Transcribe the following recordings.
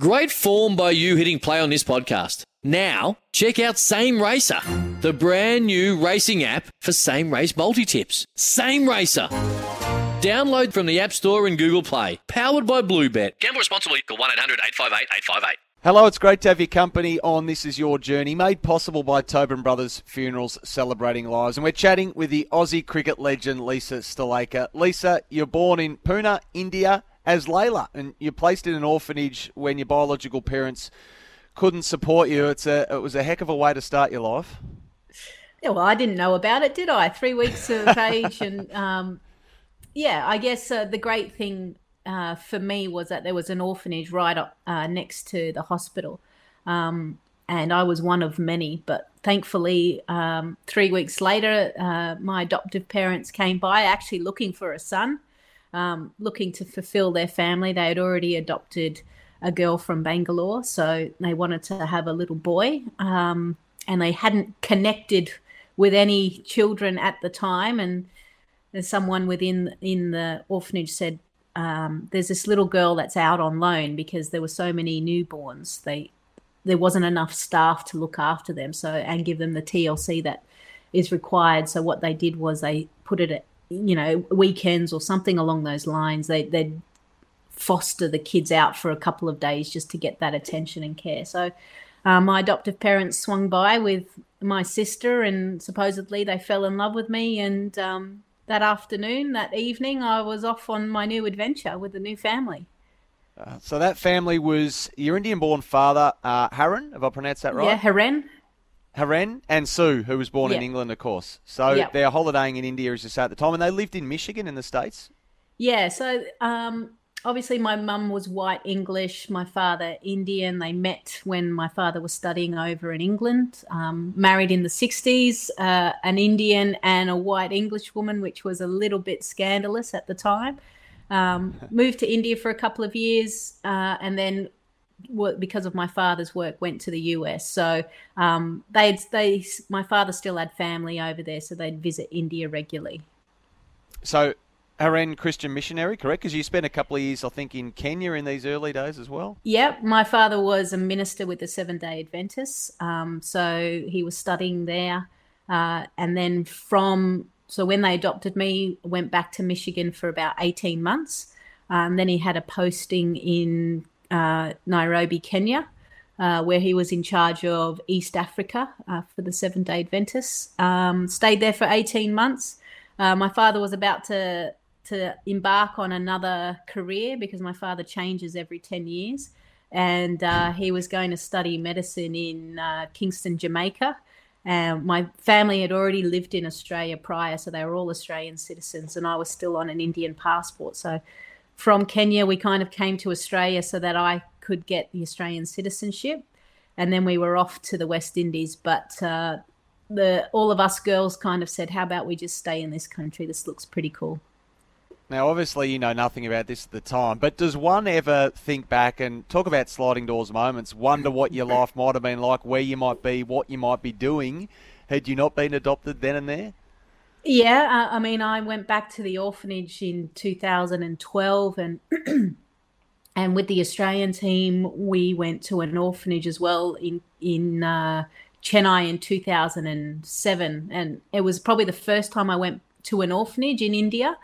Great form by you hitting play on this podcast. Now, check out Same Racer, the brand new racing app for same race multi-tips. Same Racer. Download from the App Store and Google Play. Powered by Bluebet. Gamble responsibly. Call 1-800-858-858. Hello, it's great to have your company on This Is Your Journey, made possible by Tobin Brothers Funerals, celebrating lives. And we're chatting with the Aussie cricket legend, Lisa Sthalekar. Lisa, you're born in Pune, India, as Layla, and you're placed in an orphanage when your biological parents couldn't support you. It was a heck of a way to start your life. Yeah, well, I didn't know about it, did I? 3 weeks of age and, I guess the great thing for me was that there was an orphanage right up next to the hospital, and I was one of many, but thankfully 3 weeks later my adoptive parents came by actually looking for a son, looking to fulfill their family. They had already adopted a girl from Bangalore, so they wanted to have a little boy, and they hadn't connected with any children at the time, and someone in the orphanage said, there's this little girl that's out on loan, because there were so many newborns. There wasn't enough staff to look after them and give them the TLC that is required. So what they did was they put it at, weekends or something along those lines. They'd foster the kids out for a couple of days just to get that attention and care. So my adoptive parents swung by with my sister, and supposedly they fell in love with me, and that evening, I was off on my new adventure with a new family. So that family was your Indian-born father, Haran, have I pronounced that right? Yeah, Haran, and Sue, who was born in England, of course. So they're holidaying in India, as you say, at the time, and they lived in Michigan in the States? Yeah, so obviously my mum was white English, my father Indian. They met when my father was studying over in England, married in the 60s, an Indian and a white English woman, which was a little bit scandalous at the time. Moved to India for a couple of years, and then because of my father's work, went to the US. So my father still had family over there, so they'd visit India regularly. So Haran, Christian missionary, correct? Because you spent a couple of years, I think, in Kenya in these early days as well. Yep. My father was a minister with the Seventh-day Adventists, so he was studying there. And then when they adopted me, went back to Michigan for about 18 months. Then he had a posting in Nairobi, Kenya, where he was in charge of East Africa for the Seventh-day Adventists. Stayed there for 18 months. My father was about to embark on another career, because my father changes every 10 years. And he was going to study medicine in Kingston, Jamaica. My family had already lived in Australia prior, so they were all Australian citizens, and I was still on an Indian passport. So from Kenya, we kind of came to Australia so that I could get the Australian citizenship. And then we were off to the West Indies, but all of us girls kind of said, how about we just stay in this country? This looks pretty cool. Now, obviously, you know nothing about this at the time, but does one ever think back and talk about sliding doors moments, wonder what your life might have been like, where you might be, what you might be doing, had you not been adopted then and there? Yeah, I went back to the orphanage in 2012 and with the Australian team, we went to an orphanage as well in Chennai in 2007, and it was probably the first time I went to an orphanage in India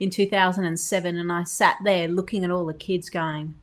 in 2007, and I sat there looking at all the kids going,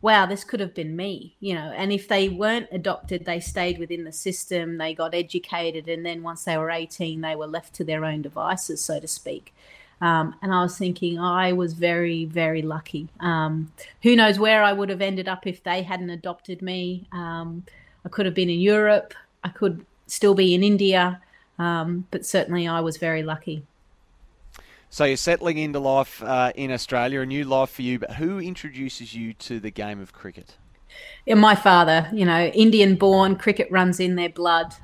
wow, this could have been me, and if they weren't adopted, they stayed within the system, they got educated, and then once they were 18, they were left to their own devices, so to speak. And I was thinking I was very, very lucky. Who knows where I would have ended up if they hadn't adopted me. I could have been in Europe, I could still be in India, but certainly I was very lucky. So you're settling into life in Australia, a new life for you, but who introduces you to the game of cricket? my father, you know, Indian born, cricket runs in their blood.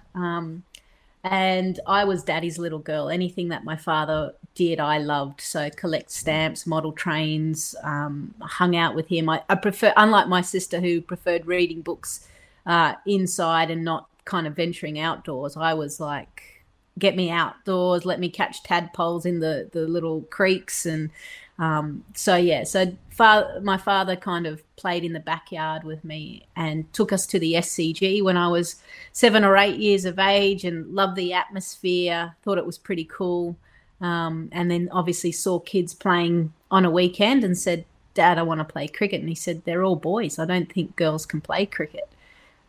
And I was daddy's little girl. Anything that my father did, I loved. So collect stamps, model trains, hung out with him. I prefer, unlike my sister who preferred reading books inside and not kind of venturing outdoors, I was like, get me outdoors, let me catch tadpoles in the little creeks. And my father kind of played in the backyard with me and took us to the SCG when I was 7 or 8 years of age and loved the atmosphere, thought it was pretty cool. And then obviously saw kids playing on a weekend and said, Dad, I want to play cricket. And he said, they're all boys. I don't think girls can play cricket.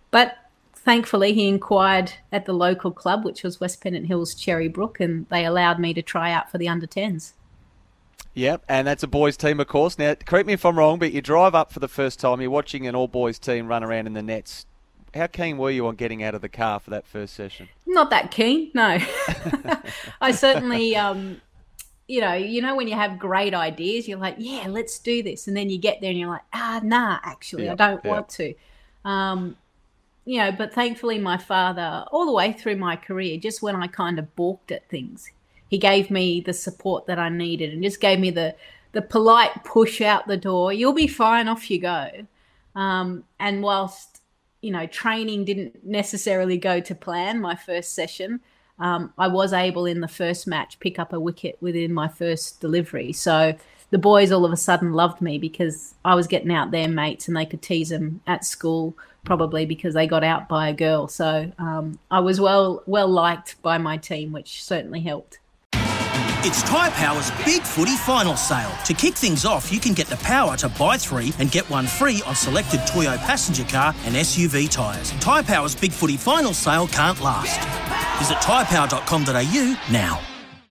But thankfully, he inquired at the local club, which was West Pennant Hills, Cherry Brook, and they allowed me to try out for the under-10s. Yep, and that's a boys' team, of course. Now, correct me if I'm wrong, but you drive up for the first time, you're watching an all-boys team run around in the nets. How keen were you on getting out of the car for that first session? Not that keen, no. I certainly, you know when you have great ideas, you're like, yeah, let's do this. And then you get there and you're like, I don't want to. But thankfully my father, all the way through my career, just when I kind of balked at things, he gave me the support that I needed and just gave me the polite push out the door. You'll be fine, off you go. And whilst, training didn't necessarily go to plan my first session, I was able in the first match pick up a wicket within my first delivery. So the boys all of a sudden loved me because I was getting out their mates and they could tease them at school, probably because they got out by a girl. So I was well liked by my team, which certainly helped. It's Tyrepower's Big Footy Final Sale. To kick things off, you can get the power to buy 3 and get 1 free on selected Toyo passenger car and SUV tyres. Tyrepower's Big Footy Final Sale can't last. Visit tyrepower.com.au now.